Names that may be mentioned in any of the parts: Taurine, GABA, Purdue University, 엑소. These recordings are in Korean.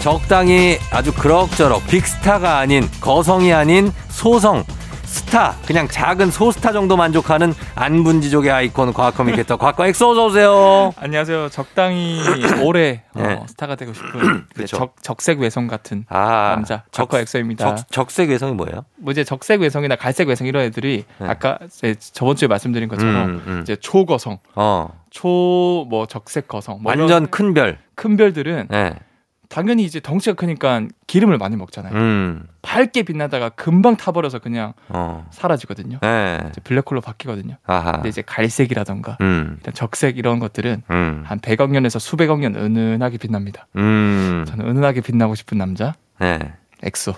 적당히 아주 그럭저럭 빅스타가 아닌, 거성이 아닌 소성 스타, 그냥 작은 소스타 정도 만족하는 안분지족의 아이콘 과학 커뮤니케이터 과학과 엑소, 어서오세요. 안녕하세요. 적당히 오래 네. 스타가 되고 싶은 적색 외성 같은 남자 과학과 엑소입니다. 적색 외성이 뭐예요? 뭐 이제 적색 외성이나 갈색 외성 이런 애들이 네. 아까 저번 주에 말씀드린 것처럼 이제 초거성, 초뭐 적색 거성, 뭐 완전 큰 별, 큰 별들은 네. 당연히 이제 덩치가 크니까 기름을 많이 먹잖아요. 밝게 빛나다가 금방 타버려서 그냥 사라지거든요. 네. 이제 블랙홀로 바뀌거든요. 아하. 근데 이제 갈색이라던가 이런 적색 이런 것들은 한 100억 년에서 수백억 년 은은하게 빛납니다. 저는 은은하게 빛나고 싶은 남자 네. 엑소.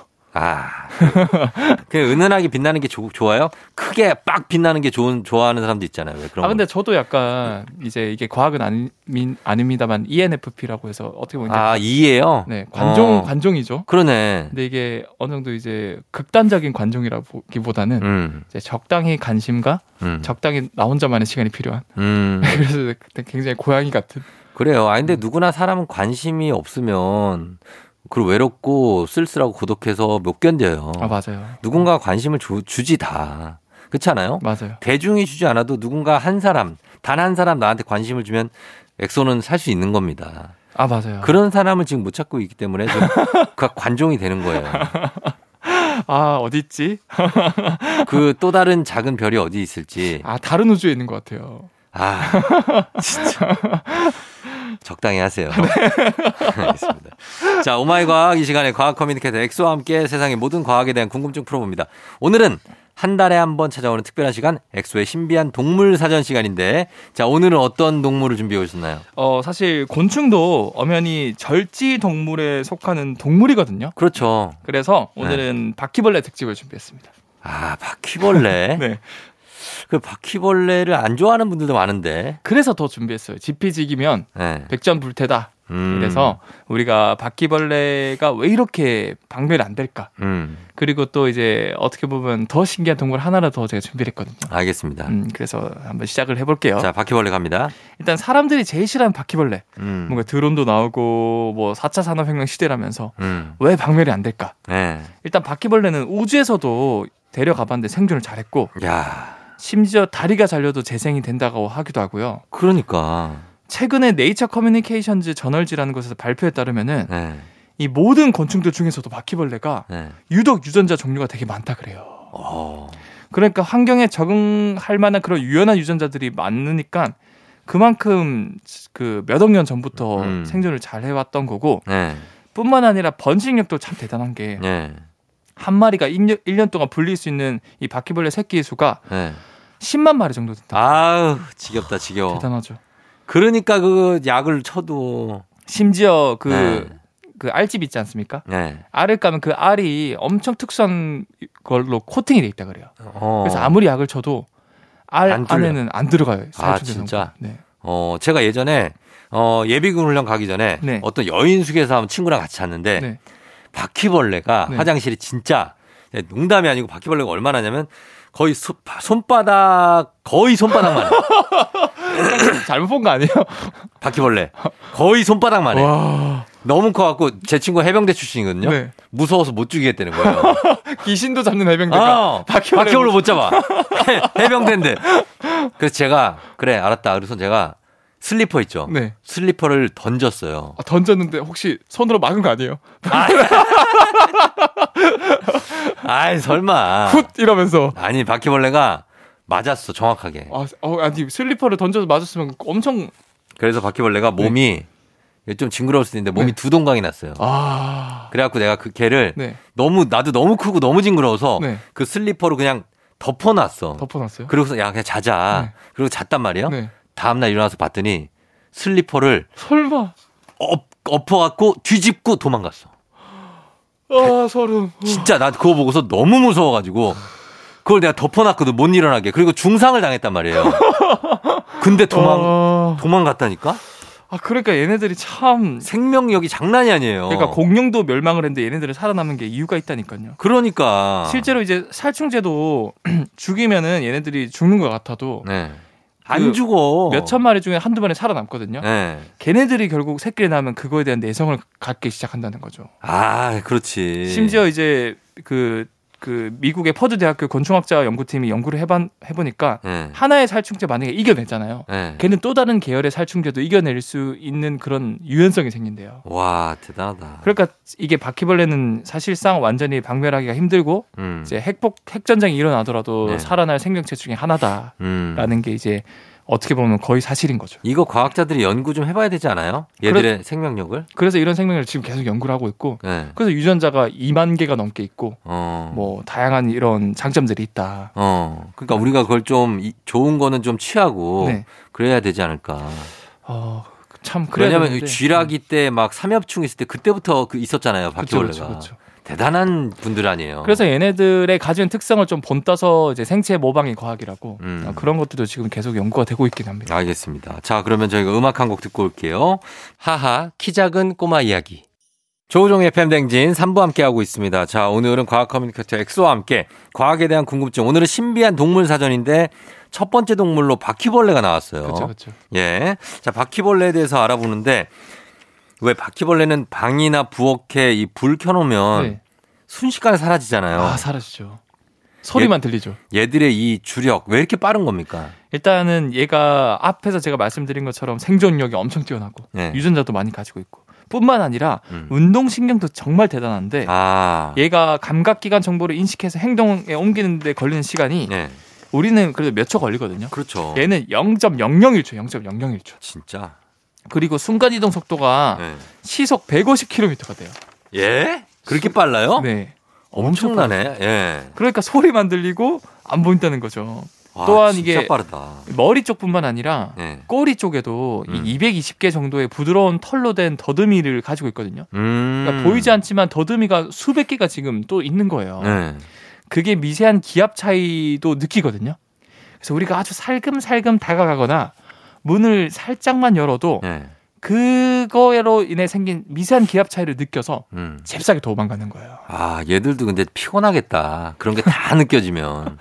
그 은은하게 빛나는 게 좋아요? 크게 빡 빛나는 게 좋아하는 사람도 있잖아요. 왜 그런 근데 저도 약간 이제 이게 과학은 아닙니다만 ENFP라고 해서 어떻게 보면 E예요? 네, 관종이죠. 그러네. 근데 이게 어느 정도 이제 극단적인 관종이라기보다는 이제 적당히 관심과 적당히 나 혼자만의 시간이 필요한. 그래서 굉장히 고양이 같은. 그래요. 아니 근데 누구나 사람은 관심이 없으면 그리고 외롭고 쓸쓸하고 고독해서 못 견뎌요. 아 맞아요. 누군가 관심을 주지 다. 그렇지 않아요? 맞아요. 대중이 주지 않아도 누군가 한 사람, 단 한 사람 나한테 관심을 주면 엑소는 살 수 있는 겁니다. 아 맞아요. 그런 사람을 지금 못 찾고 있기 때문에 그가 관종이 되는 거예요. 아 어디 있지? 그 또 다른 작은 별이 어디 있을지. 아 다른 우주에 있는 것 같아요. 아 진짜. 적당히 하세요. 알겠습니다. 자, 오마이 과학, 이 시간에 과학 커뮤니케이터 엑소와 함께 세상의 모든 과학에 대한 궁금증 풀어봅니다. 오늘은 한 달에 한 번 찾아오는 특별한 시간, 엑소의 신비한 동물 사전 시간인데, 자, 오늘은 어떤 동물을 준비해 오셨나요? 사실 곤충도 엄연히 절지 동물에 속하는 동물이거든요. 그렇죠. 그래서 오늘은 바퀴벌레 특집을 준비했습니다. 아, 바퀴벌레? 네. 그 바퀴벌레를 안 좋아하는 분들도 많은데 그래서 더 준비했어요. 지피지기면 네. 백전불태다. 그래서 우리가 바퀴벌레가 왜 이렇게 박멸이 안 될까. 그리고 또 이제 어떻게 보면 더 신기한 동물 하나를 더 제가 준비했거든요. 알겠습니다. 그래서 한번 시작을 해볼게요. 자, 바퀴벌레 갑니다. 일단 사람들이 제일 싫어하는 바퀴벌레. 뭔가 드론도 나오고 뭐 4차 산업혁명 시대라면서 왜 박멸이 안 될까. 네. 일단 바퀴벌레는 우주에서도 데려가봤는데 생존을 잘했고 야. 심지어 다리가 잘려도 재생이 된다고 하기도 하고요. 그러니까 최근에 네이처 커뮤니케이션즈 저널지라는 곳에서 발표에 따르면은 네. 이 모든 곤충들 중에서도 바퀴벌레가 네. 유독 유전자 종류가 되게 많다 그래요. 오. 그러니까 환경에 적응할 만한 그런 유연한 유전자들이 많으니까 그만큼 그 몇억 년 전부터 생존을 잘 해왔던 거고 네. 뿐만 아니라 번식력도 참 대단한 게 네. 한 마리가 1년 동안 불릴 수 있는 이 바퀴벌레 새끼의 수가 네. 10만 마리 정도 된다. 아우 지겹다 지겨워. 대단하죠. 그러니까 그 약을 쳐도 심지어 그 알집 있지 않습니까? 네. 알을 까면 그 알이 엄청 특수한 걸로 코팅이 돼 있다 그래요. 그래서 아무리 약을 쳐도 알 안에는 안 들어가요. 아 진짜. 네. 제가 예전에 예비군 훈련 가기 전에 네. 어떤 여인숙에서 한 친구랑 같이 갔는데. 네. 바퀴벌레가 네. 화장실이 진짜 농담이 아니고 바퀴벌레가 얼마나 하냐면 거의 손바닥만 해요. 잘못 본 거 아니에요? 바퀴벌레 거의 손바닥만 해요. 너무 커갖고 제 친구 해병대 출신이거든요. 네. 무서워서 못 죽이겠다는 거예요. 귀신도 잡는 해병대가 바퀴벌레 못 잡아. 해병대인데. 그래서 제가 그래 알았다. 그래서 제가 슬리퍼 있죠? 네. 슬리퍼를 던졌어요. 아, 던졌는데 혹시 손으로 막은 거 아니에요? 아이, 설마. 훗! 이러면서. 아니, 바퀴벌레가 맞았어, 정확하게. 아니, 슬리퍼를 던져서 맞았으면 엄청. 그래서 바퀴벌레가 몸이, 네. 좀 징그러울 수도 있는데 몸이 네. 두 동강이 났어요. 그래갖고 내가 그 걔를 네. 나도 너무 크고 너무 징그러워서 네. 그 슬리퍼로 그냥 덮어놨어. 덮어놨어요? 그리고서 그냥 자자. 네. 그리고 잤단 말이에요? 네. 다음날 일어나서 봤더니 슬리퍼를 설마 엎어갖고 뒤집고 도망갔어. 아, 소름. 진짜 난 그거 보고서 너무 무서워가지고 그걸 내가 덮어놨거든, 못 일어나게. 그리고 중상을 당했단 말이에요. 근데 도망갔다니까? 아, 그러니까 얘네들이 참 생명력이 장난이 아니에요. 그러니까 공룡도 멸망을 했는데 얘네들은 살아남은 게 이유가 있다니까요. 그러니까 실제로 이제 살충제도 죽이면은 얘네들이 죽는 것 같아도 네. 안 죽어. 몇천 마리 중에 한두 마리 살아남거든요. 네. 걔네들이 결국 새끼를 낳으면 그거에 대한 내성을 갖기 시작한다는 거죠. 아, 그렇지. 심지어 이제 그 미국의 퍼드 대학교 곤충학자 연구팀이 연구를 해보니까 네. 하나의 살충제 만약에 이겨냈잖아요. 네. 걔는 또 다른 계열의 살충제도 이겨낼 수 있는 그런 유연성이 생긴대요. 와, 대단하다. 그러니까 이게 바퀴벌레는 사실상 완전히 박멸하기가 힘들고 이제 핵전쟁이 일어나더라도 네. 살아날 생명체 중에 하나다라는 게 이제 어떻게 보면 거의 사실인 거죠. 이거 과학자들이 연구 좀 해봐야 되지 않아요? 얘들의 생명력을? 그래서 이런 생명력을 지금 계속 연구를 하고 있고 네. 그래서 유전자가 2만 개가 넘게 있고 뭐 다양한 이런 장점들이 있다. 그러니까 우리가 그걸 좀 좋은 거는 좀 취하고 네. 그래야 되지 않을까. 참 그래야 되는데. 왜냐하면 쥐라기 때 막 삼엽충 있을 때 그때부터 있었잖아요. 바퀴벌레가. 그렇죠. 대단한 분들 아니에요. 그래서 얘네들의 가진 특성을 좀 본따서 이제 생체 모방의 과학이라고 그런 것들도 지금 계속 연구가 되고 있긴 합니다. 알겠습니다. 자, 그러면 저희가 음악 한 곡 듣고 올게요. 하하, 키 작은 꼬마 이야기. 조우종의 FM댕진 3부 함께하고 있습니다. 자, 오늘은 과학 커뮤니케이터 엑소와 함께 과학에 대한 궁금증. 오늘은 신비한 동물 사전인데 첫 번째 동물로 바퀴벌레가 나왔어요. 그렇죠, 그렇죠. 예. 자, 바퀴벌레에 대해서 알아보는데 왜 바퀴벌레는 방이나 부엌에 이 불 켜놓으면 네. 순식간에 사라지잖아요. 아, 사라지죠. 소리만 들리죠. 얘들의 이 주력 왜 이렇게 빠른 겁니까? 일단은 얘가 앞에서 제가 말씀드린 것처럼 생존력이 엄청 뛰어나고 네. 유전자도 많이 가지고 있고 뿐만 아니라 운동신경도 정말 대단한데 얘가 감각기관 정보를 인식해서 행동에 옮기는데 걸리는 시간이 네. 우리는 그래도 몇 초 걸리거든요. 그렇죠. 얘는 0.001초. 진짜? 그리고 순간이동 속도가 네. 시속 150km가 돼요. 예? 그렇게 빨라요? 네. 엄청나네. 예. 그러니까 소리만 들리고 안 보인다는 거죠. 와, 또한 이게 빠르다. 머리 쪽뿐만 아니라 네. 꼬리 쪽에도 이 220개 정도의 부드러운 털로 된 더듬이를 가지고 있거든요. 그러니까 보이지 않지만 더듬이가 수백 개가 지금 또 있는 거예요. 네. 그게 미세한 기압 차이도 느끼거든요. 그래서 우리가 아주 살금살금 다가가거나 문을 살짝만 열어도 네. 그거로 인해 생긴 미세한 기압 차이를 느껴서 잽싸게 도망가는 거예요. 아, 얘들도 근데 피곤하겠다. 그런 게 다 느껴지면.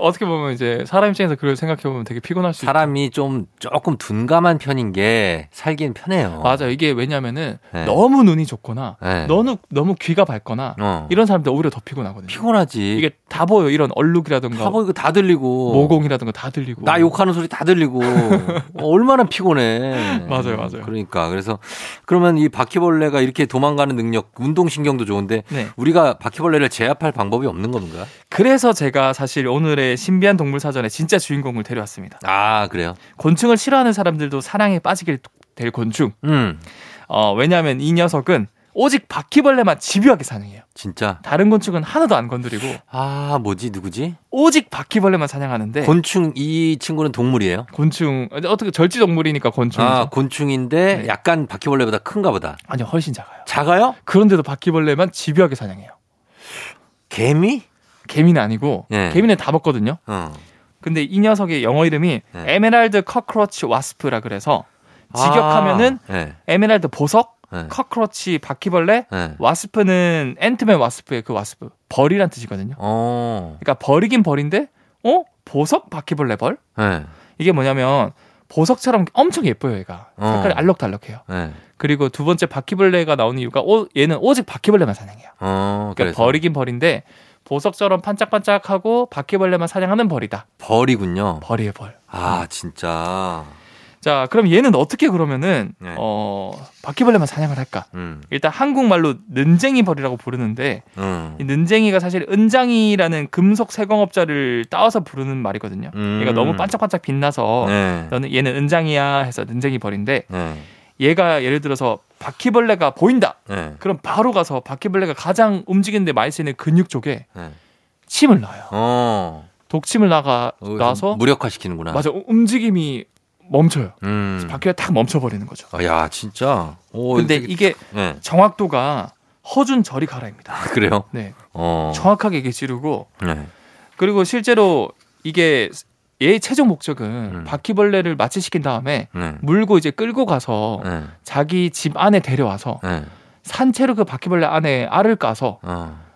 어떻게 보면 이제 사람 입장에서 그걸 생각해 보면 되게 피곤할 수 있어요. 사람이 좀 조금 둔감한 편인 게 살긴 편해요. 맞아요. 이게 왜냐면은 네. 너무 눈이 좋거나 네. 너무 귀가 밝거나 이런 사람들 오히려 더 피곤하거든요. 피곤하지. 이게 다 보여. 이런 얼룩이라든가. 다 보이고 다 들리고. 모공이라든가 다 들리고. 나 욕하는 소리 다 들리고. 얼마나 피곤해. 맞아요. 맞아요. 그러니까 그래서 그러면 이 바퀴벌레가 이렇게 도망가는 능력, 운동신경도 좋은데 네. 우리가 바퀴벌레를 제압할 방법이 없는 건가? 그래서 제가 사실 오늘의 신비한 동물 사전에 진짜 주인공을 데려왔습니다. 아, 그래요? 곤충을 싫어하는 사람들도 사랑에 빠지게 될 곤충. 왜냐하면 이 녀석은 오직 바퀴벌레만 집요하게 사냥해요. 진짜? 다른 곤충은 하나도 안 건드리고. 아, 뭐지? 누구지? 오직 바퀴벌레만 사냥하는데. 곤충, 이 친구는 동물이에요? 곤충, 어떻게 절지 동물이니까 곤충. 아, 곤충인데 네. 약간 바퀴벌레보다 큰가 보다. 아니요, 훨씬 작아요. 작아요? 그런데도 바퀴벌레만 집요하게 사냥해요. 개미? 개미는 아니고, 네. 개미는 다 먹거든요. 근데 이 녀석의 영어 이름이 네. 에메랄드 커크로치 와스프라 그래서 직역하면은 네. 에메랄드 보석? 네. 커크로치, 바퀴벌레, 네. 와스프는 앤트맨 와스프의 그 와스프 벌이란 뜻이거든요. 그러니까 벌이긴 벌인데 보석 바퀴벌레 벌? 네. 이게 뭐냐면 보석처럼 엄청 예뻐요. 얘가 색깔이 알록달록해요. 네. 그리고 두 번째 바퀴벌레가 나오는 이유가 얘는 오직 바퀴벌레만 사냥해요. 그러니까 그래서. 벌이긴 벌인데 보석처럼 반짝반짝하고 바퀴벌레만 사냥하는 벌이다. 벌이군요. 벌이에요, 벌. 아, 진짜. 자, 그럼 얘는 어떻게 그러면은 네. 바퀴벌레만 사냥을 할까? 일단 한국말로 는쟁이 벌이라고 부르는데 이 는쟁이가 사실 은장이라는 금속 세공업자를 따와서 부르는 말이거든요. 얘가 너무 반짝반짝 빛나서 네. 너는 얘는 은장이야 해서 는쟁이 벌인데 네. 얘가 예를 들어서 바퀴벌레가 보인다. 네. 그럼 바로 가서 바퀴벌레가 가장 움직이는데 많이 쓰이는 근육 쪽에 네. 침을 놔요. 독침을 놔서 무력화시키는구나. 맞아. 움직임이 멈춰요. 바퀴가 딱 멈춰버리는 거죠. 아, 야, 진짜. 오, 근데 이게 네. 정확도가 허준 저리 가라입니다. 아, 그래요? 네. 정확하게 이게 찌르고 네. 그리고 실제로 이게 얘의 최종 목적은 바퀴벌레를 마취시킨 다음에 네. 물고 이제 끌고 가서 네. 자기 집 안에 데려와서 네. 산채로 그 바퀴벌레 안에 알을 까서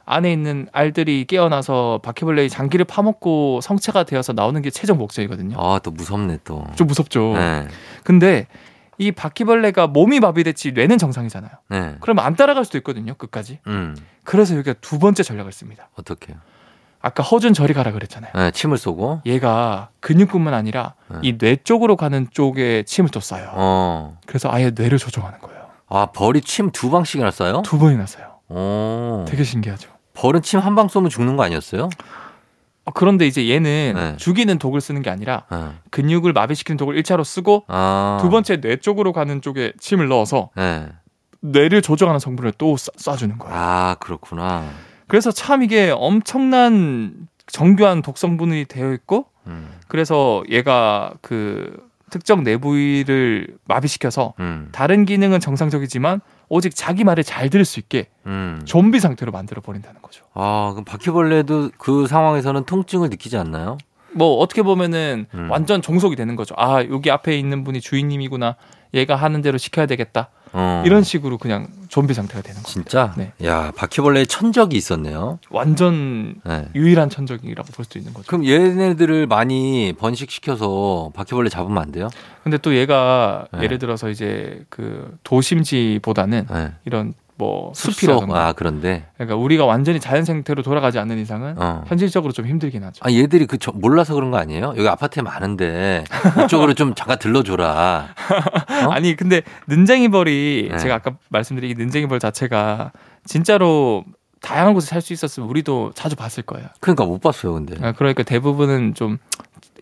안에 있는 알들이 깨어나서 바퀴벌레의 장기를 파먹고 성체가 되어서 나오는 게 최종 목적이거든요. 아, 또 무섭네 또. 좀 무섭죠. 네. 근데 이 바퀴벌레가 몸이 마비됐지 뇌는 정상이잖아요. 네. 그러면 안 따라갈 수도 있거든요. 끝까지. 그래서 여기가 두 번째 전략을 씁니다. 어떻게? 아까 허준 저리 가라 그랬잖아요. 네, 침을 쏘고. 얘가 근육뿐만 아니라 네. 이 뇌 쪽으로 가는 쪽에 침을 또 쏴요. 그래서 아예 뇌를 조종하는 거예요. 아, 벌이 침 두 방씩이나 쏴요? 두 번이나 쏴요. 되게 신기하죠. 벌은 침 한 방 쏘면 죽는 거 아니었어요? 그런데 이제 얘는 네. 죽이는 독을 쓰는 게 아니라 근육을 마비시키는 독을 1차로 쓰고 두 번째 뇌 쪽으로 가는 쪽에 침을 넣어서 네. 뇌를 조종하는 성분을 또 쏴주는 거예요. 아, 그렇구나. 그래서 참 이게 엄청난 정교한 독성분이 되어 있고 그래서 얘가 그 특정 뇌 부위를 마비시켜서 다른 기능은 정상적이지만 오직 자기 말을 잘 들을 수 있게 좀비 상태로 만들어버린다는 거죠. 아, 그럼 바퀴벌레도 그 상황에서는 통증을 느끼지 않나요? 뭐 어떻게 보면은 완전 종속이 되는 거죠. 아, 여기 앞에 있는 분이 주인님이구나. 얘가 하는 대로 시켜야 되겠다. 이런 식으로 그냥 좀비 상태가 되는 거죠. 진짜? 네. 야, 바퀴벌레의 천적이 있었네요. 완전 네. 유일한 천적이라고 볼 수 있는 거죠. 그럼 얘네들을 많이 번식시켜서 바퀴벌레 잡으면 안 돼요? 근데 또 얘가 네. 예를 들어서 이제 그 도심지보다는 네. 이런 뭐 숲이라든가. 아, 그런데. 그러니까 우리가 완전히 자연 생태로 돌아가지 않는 이상은 현실적으로 좀 힘들긴 하죠. 아, 얘들이 몰라서 그런 거 아니에요? 여기 아파트에 많은데 이쪽으로 좀 잠깐 들러줘라. 어? 아니, 근데 눈쟁이벌이 네. 제가 아까 말씀드린 이 눈쟁이벌 자체가 진짜로 다양한 곳에 살 수 있었으면 우리도 자주 봤을 거예요. 그러니까 못 봤어요, 근데. 그러니까 대부분은 좀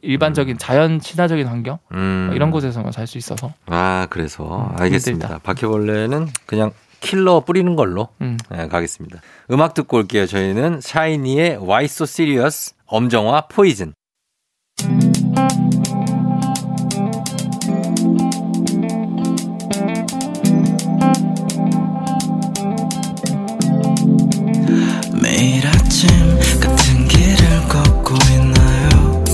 일반적인 자연 친화적인 환경 이런 곳에서만 살 수 있어서. 아, 그래서 알겠습니다. 힘들다. 바퀴벌레는 그냥 킬러 뿌리는 걸로 네, 가겠습니다. 음악 듣고 올게요. 저희는 샤이니의 Why So Serious, 엄정화, 포이즌. 매일 아침 같은 길을 걷고 있나요?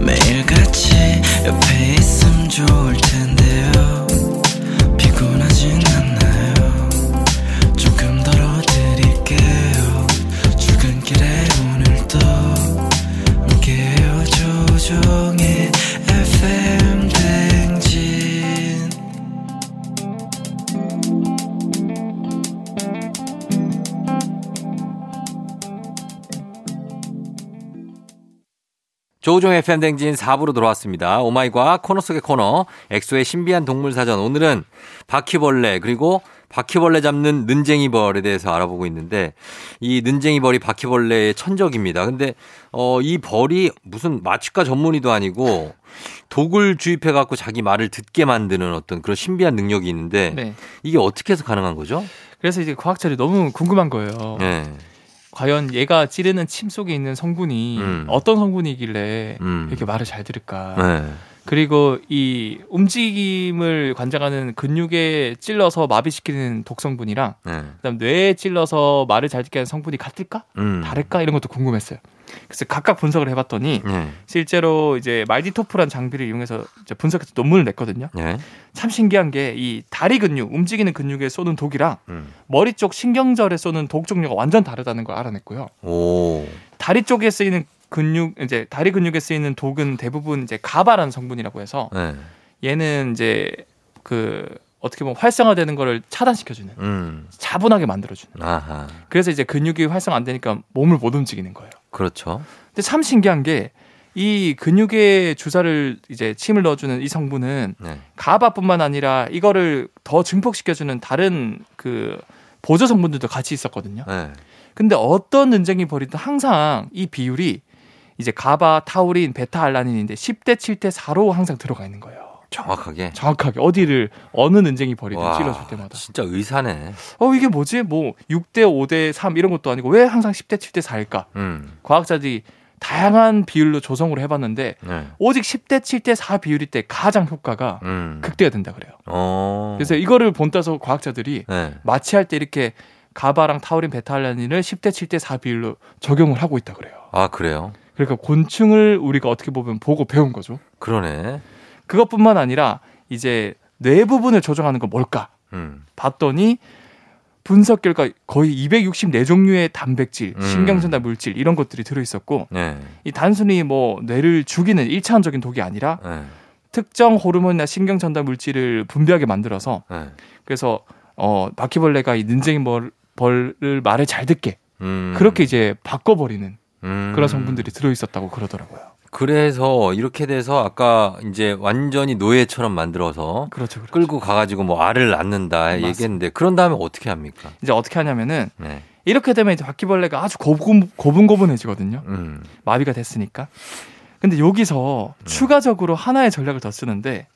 매일 같이 옆에 있음 좋을 텐데요. 조우종의 FM 댕진 4부로 돌아왔습니다. 오마이과 코너 속의 코너 엑소의 신비한 동물 사전. 오늘은 바퀴벌레 그리고 바퀴벌레 잡는 눈쟁이벌에 대해서 알아보고 있는데 이 눈쟁이벌이 바퀴벌레의 천적입니다. 근데 이 벌이 무슨 마취과 전문의도 아니고 독을 주입해 갖고 자기 말을 듣게 만드는 어떤 그런 신비한 능력이 있는데 네. 이게 어떻게 해서 가능한 거죠? 그래서 이제 과학자들이 너무 궁금한 거예요. 네. 과연 얘가 찌르는 침 속에 있는 성분이 어떤 성분이길래 이렇게 말을 잘 들을까. 네. 그리고 이 움직임을 관장하는 근육에 찔러서 마비시키는 독성분이랑 네. 그다음 뇌에 찔러서 말을 잘 듣게 하는 성분이 같을까? 다를까? 이런 것도 궁금했어요. 그래서 각각 분석을 해봤더니 실제로 이제 말디토프란 장비를 이용해서 이제 분석해서 논문을 냈거든요. 네. 참 신기한 게 이 다리 근육, 움직이는 근육에 쏘는 독이랑 머리 쪽 신경절에 쏘는 독 종류가 완전 다르다는 걸 알아냈고요. 오. 다리 쪽에 쓰이는 근육 이제 다리 근육에 쓰이는 독은 대부분 이제 가바라는 성분이라고 해서 네. 얘는 이제 그 어떻게 보면 활성화되는 거를 차단시켜주는 차분하게 만들어주는. 아하. 그래서 이제 근육이 활성화 안 되니까 몸을 못 움직이는 거예요. 그렇죠. 근데 참 신기한 게 이 근육에 주사를 이제 침을 넣어주는 이 성분은 네. 가바뿐만 아니라 이거를 더 증폭시켜주는 다른 그 보조 성분들도 같이 있었거든요. 네. 근데 어떤 눈쟁이벌이든 항상 이 비율이 이제 가바, 타우린, 베타알라닌인데 10대 7대 4로 항상 들어가 있는 거예요. 정확하게? 정확하게. 어디를 어느 눈쟁이벌이든 찔러줄 때마다. 진짜 의사네. 이게 뭐지? 뭐 6대 5대 3 이런 것도 아니고 왜 항상 10대 7대 4일까? 과학자들이 다양한 비율로 조성을 해봤는데 네. 오직 10대, 7대, 4 비율일 때 가장 효과가 극대화 된다 그래요. 그래서 이거를 본따서 과학자들이 네. 마취할 때 이렇게 가바랑 타우린, 베타알라닌을 10대, 7대, 4 비율로 적용을 하고 있다 그래요. 아 그래요? 그러니까 곤충을 우리가 어떻게 보면 보고 배운 거죠. 그러네. 그것뿐만 아니라 이제 뇌 부분을 조정하는 건 뭘까? 봤더니 분석 결과 거의 264종류의 단백질, 신경전달 물질 이런 것들이 들어있었고 네. 이 단순히 뭐 뇌를 죽이는 1차원적인 독이 아니라 네. 특정 호르몬이나 신경전달 물질을 분비하게 만들어서 네. 그래서 바퀴벌레가 이 눈쟁이벌을 말을 잘 듣게 그렇게 이제 바꿔버리는 그런 성분들이 들어있었다고 그러더라고요. 그래서 이렇게 돼서 아까 이제 완전히 노예처럼 만들어서 그렇죠. 끌고 가가지고 뭐 알을 낳는다 맞습니다. 얘기했는데 그런 다음에 어떻게 합니까? 이제 어떻게 하냐면은 네. 이렇게 되면 이제 바퀴벌레가 아주 고분고분해지거든요. 마비가 됐으니까. 근데 여기서 추가적으로 하나의 전략을 더 쓰는데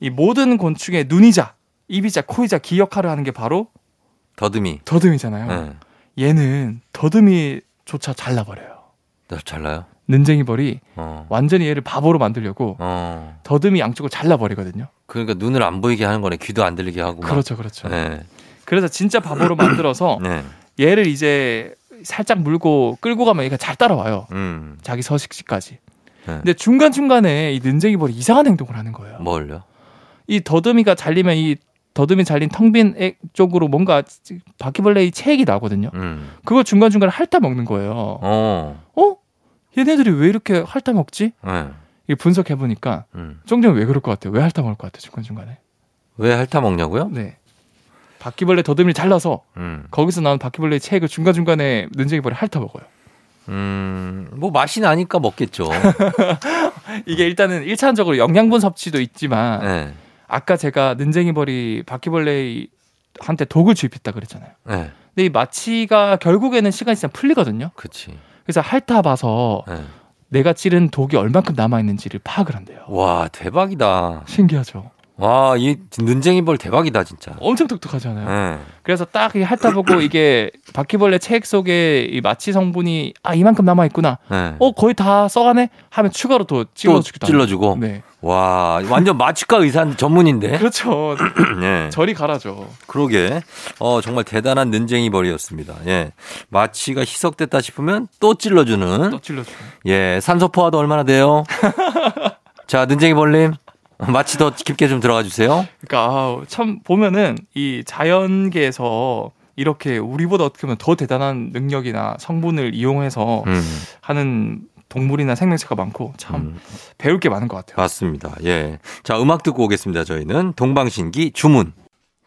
이 모든 곤충의 눈이자 입이자 코이자 귀 역할을 하는 게 바로 더듬이잖아요. 얘는 더듬이조차 잘라버려요. 잘라요? 눈쟁이벌이 완전히 얘를 바보로 만들려고 더듬이 양쪽을 잘라버리거든요. 그러니까 눈을 안 보이게 하는 거네. 귀도 안 들리게 하고. 그렇죠. 네. 그래서 진짜 바보로 만들어서 네. 얘를 이제 살짝 물고 끌고 가면 얘가 잘 따라와요. 자기 서식지까지. 네. 근데 중간중간에 이 눈쟁이벌이 이상한 행동을 하는 거예요. 뭘요? 이 더듬이가 잘리면 이 더듬이 잘린 텅빈 쪽으로 뭔가 바퀴벌레의 체액이 나거든요. 그걸 중간중간에 핥아먹는 거예요. 얘네들이 왜 이렇게 핥아먹지? 네. 분석해보니까 정재는 왜 그럴 것 같아요? 왜 핥아먹을 것 같아요? 중간중간에. 왜 핥아먹냐고요? 네. 바퀴벌레 더듬이를 잘라서 거기서 나온 바퀴벌레의 체액을 중간중간에 눈쟁이벌이 핥아먹어요. 뭐 맛이 나니까 먹겠죠. 이게 일단은 1차원적으로 영양분 섭취도 있지만 네. 아까 제가 눈쟁이벌이 바퀴벌레한테 독을 주입했다 그랬잖아요. 네. 근데 이 마취가 결국에는 시간이 지나면 풀리거든요. 그치. 그래서 핥아봐서 네. 내가 찌른 독이 얼만큼 남아있는지를 파악을 한대요. 와 대박이다. 신기하죠. 와 이 눈쟁이벌 대박이다 진짜. 엄청 똑똑하잖아요. 네. 그래서 딱 이 핥아보고 이게 바퀴벌레 체액 속에 이 마취 성분이 이만큼 남아있구나. 네. 거의 다 써가네 하면 추가로 또 찔러주기도 찔러주고. 네. 와 완전 마취과 의사 전문인데. 그렇죠. 네. 저리 가라죠. 그러게. 정말 대단한 눈쟁이벌이었습니다. 예. 마취가 희석됐다 싶으면 또 찔러주는. 예. 산소 포화도 얼마나 돼요? 자 눈쟁이벌님. 마치 더 깊게 좀 들어가 주세요. 그러니까 참 보면은 이 자연계에서 이렇게 우리보다 어떻게 보면 더 대단한 능력이나 성분을 이용해서 하는 동물이나 생명체가 많고 참 배울 게 많은 것 같아요. 맞습니다. 예. 자, 음악 듣고 오겠습니다. 저희는 동방신기 주문.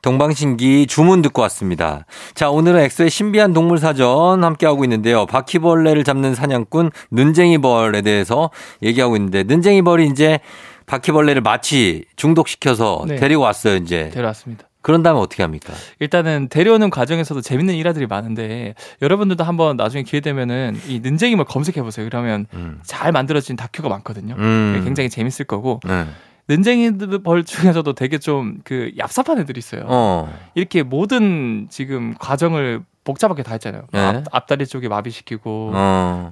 동방신기 주문 듣고 왔습니다. 자, 오늘은 엑소의 신비한 동물 사전 함께하고 있는데요. 바퀴벌레를 잡는 사냥꾼 눈쟁이벌에 대해서 얘기하고 있는데 눈쟁이벌이 이제 바퀴벌레를 마취 중독시켜서 네. 데리고 왔어요, 이제. 데려왔습니다. 그런 다음에 어떻게 합니까? 일단은 데려오는 과정에서도 재밌는 일화들이 많은데 여러분들도 한번 나중에 기회 되면은 이 눈쟁이벌 검색해 보세요. 그러면 잘 만들어진 다큐가 많거든요. 굉장히 재밌을 거고. 눈쟁이벌 중에서도 되게 좀 그 얍삽한 애들이 있어요. 이렇게 모든 지금 과정을 복잡하게 다 했잖아요. 네. 앞다리 쪽에 마비시키고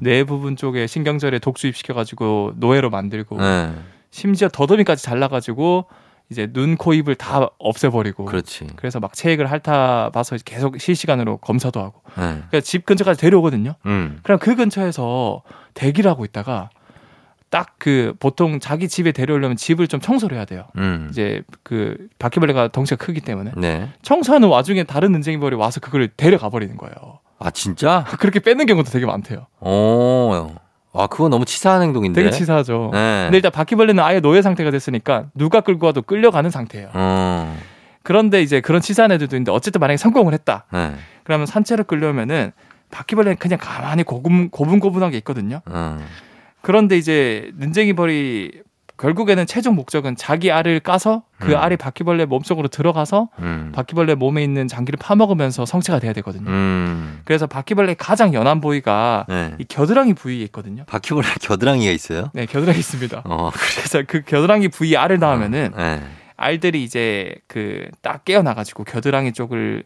뇌 부분 쪽에 신경절에 독주입시켜가지고 노예로 만들고 네. 심지어 더듬이까지 잘라가지고 이제 눈, 코, 입을 다 없애버리고. 그렇지. 그래서 막 체액을 핥아봐서 계속 실시간으로 검사도 하고. 네. 그러니까 집 근처까지 데려오거든요. 그럼 그 근처에서 대기를 하고 있다가 딱 그 보통 자기 집에 데려오려면 집을 좀 청소를 해야 돼요. 이제 그 바퀴벌레가 덩치가 크기 때문에 네. 청소하는 와중에 다른 눈쟁이벌이 와서 그걸 데려가 버리는 거예요. 아 진짜? 그렇게 뺏는 경우도 되게 많대요. 오. 아, 그건 너무 치사한 행동인데. 되게 치사하죠. 네. 근데 일단 바퀴벌레는 아예 노예 상태가 됐으니까 누가 끌고 와도 끌려가는 상태예요. 그런데 이제 그런 치사한 애들도 있는데 어쨌든 만약에 성공을 했다. 네. 그러면 산채로 끌려오면은 바퀴벌레는 그냥 가만히 고분고분한 게 있거든요. 그런데 이제 눈쟁이벌이 결국에는 최종 목적은 자기 알을 까서 그 알이 바퀴벌레 몸속으로 들어가서 바퀴벌레 몸에 있는 장기를 파먹으면서 성체가 돼야 되거든요. 그래서 바퀴벌레 가장 연한 부위가 네. 이 겨드랑이 부위에 있거든요. 바퀴벌레 겨드랑이가 있어요? 네, 겨드랑이 있습니다. 그래서 그 겨드랑이 부위 알을 낳으면은 네. 알들이 이제 그 딱 깨어나가지고 겨드랑이 쪽을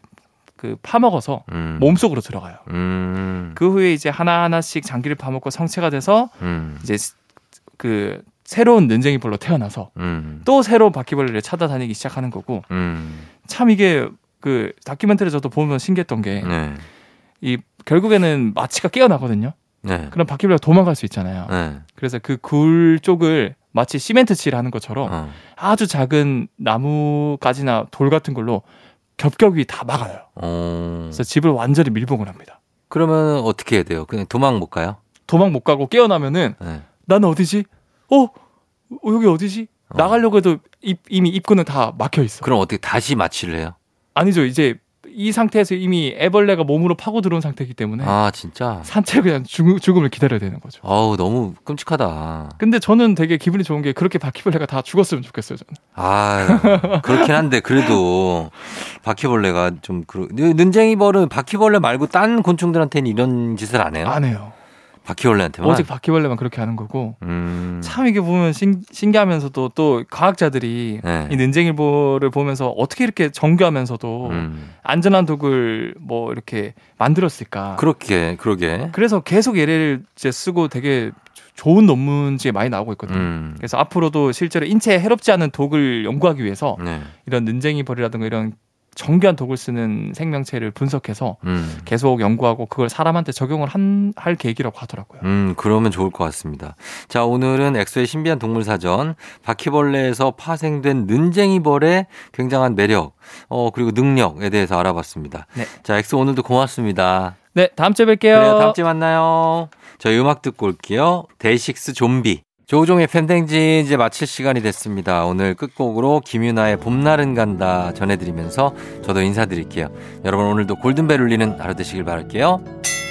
그 파먹어서 몸속으로 들어가요. 그 후에 이제 하나하나씩 장기를 파먹고 성체가 돼서 이제 그 새로운 눈쟁이벌로 태어나서 또 새로운 바퀴벌레를 찾아다니기 시작하는 거고 참 이게 그 다큐멘터리 저도 보면 신기했던 게 이 결국에는 마취가 깨어나거든요. 네. 그럼 바퀴벌레가 도망갈 수 있잖아요. 네. 그래서 그 굴 쪽을 마치 시멘트 칠하는 것처럼 아주 작은 나무가지나 돌 같은 걸로 겹겹이 다 막아요. 그래서 집을 완전히 밀봉을 합니다. 그러면 어떻게 해야 돼요? 그냥 도망 못 가요? 도망 못 가고 깨어나면은 나는 어디지? 여기 어디지? 나가려고 해도 이미 입구는 다 막혀 있어. 그럼 어떻게 다시 마취를 해요? 아니죠. 이제 이 상태에서 이미 애벌레가 몸으로 파고 들어온 상태이기 때문에 아 진짜? 산채로 그냥 죽음을 기다려야 되는 거죠. 아우 너무 끔찍하다. 근데 저는 되게 기분이 좋은 게 그렇게 바퀴벌레가 다 죽었으면 좋겠어요. 저는. 아 그렇긴 한데 그래도 바퀴벌레가 좀 눈쟁이벌은 바퀴벌레 말고 딴 곤충들한테는 이런 짓을 안 해요? 안 해요. 바퀴벌레한테만? 오직 바퀴벌레만 그렇게 하는 거고 참 이게 보면 신기하면서도 또 과학자들이 이 눈쟁이벌을 보면서 어떻게 이렇게 정교하면서도 안전한 독을 뭐 이렇게 만들었을까 그러게 그래서 계속 얘를 이제 쓰고 되게 좋은 논문지에 많이 나오고 있거든요. 그래서 앞으로도 실제로 인체에 해롭지 않은 독을 연구하기 위해서 이런 눈쟁이벌이라든가 이런 정교한 독을 쓰는 생명체를 분석해서 계속 연구하고 그걸 사람한테 적용을 할 계획이라고 하더라고요. 그러면 좋을 것 같습니다. 자, 오늘은 엑소의 신비한 동물사전, 바퀴벌레에서 파생된 눈쟁이벌의 굉장한 매력, 그리고 능력에 대해서 알아봤습니다. 네. 자, 엑소 오늘도 고맙습니다. 네, 다음 주에 뵐게요. 그래요, 다음 주에 만나요. 저희 음악 듣고 올게요. 데이식스 좀비. 조우종의 팬댕진 이제 마칠 시간이 됐습니다. 오늘 끝곡으로 김유나의 봄날은 간다 전해드리면서 저도 인사드릴게요. 여러분 오늘도 골든벨 울리는 하루 되시길 바랄게요.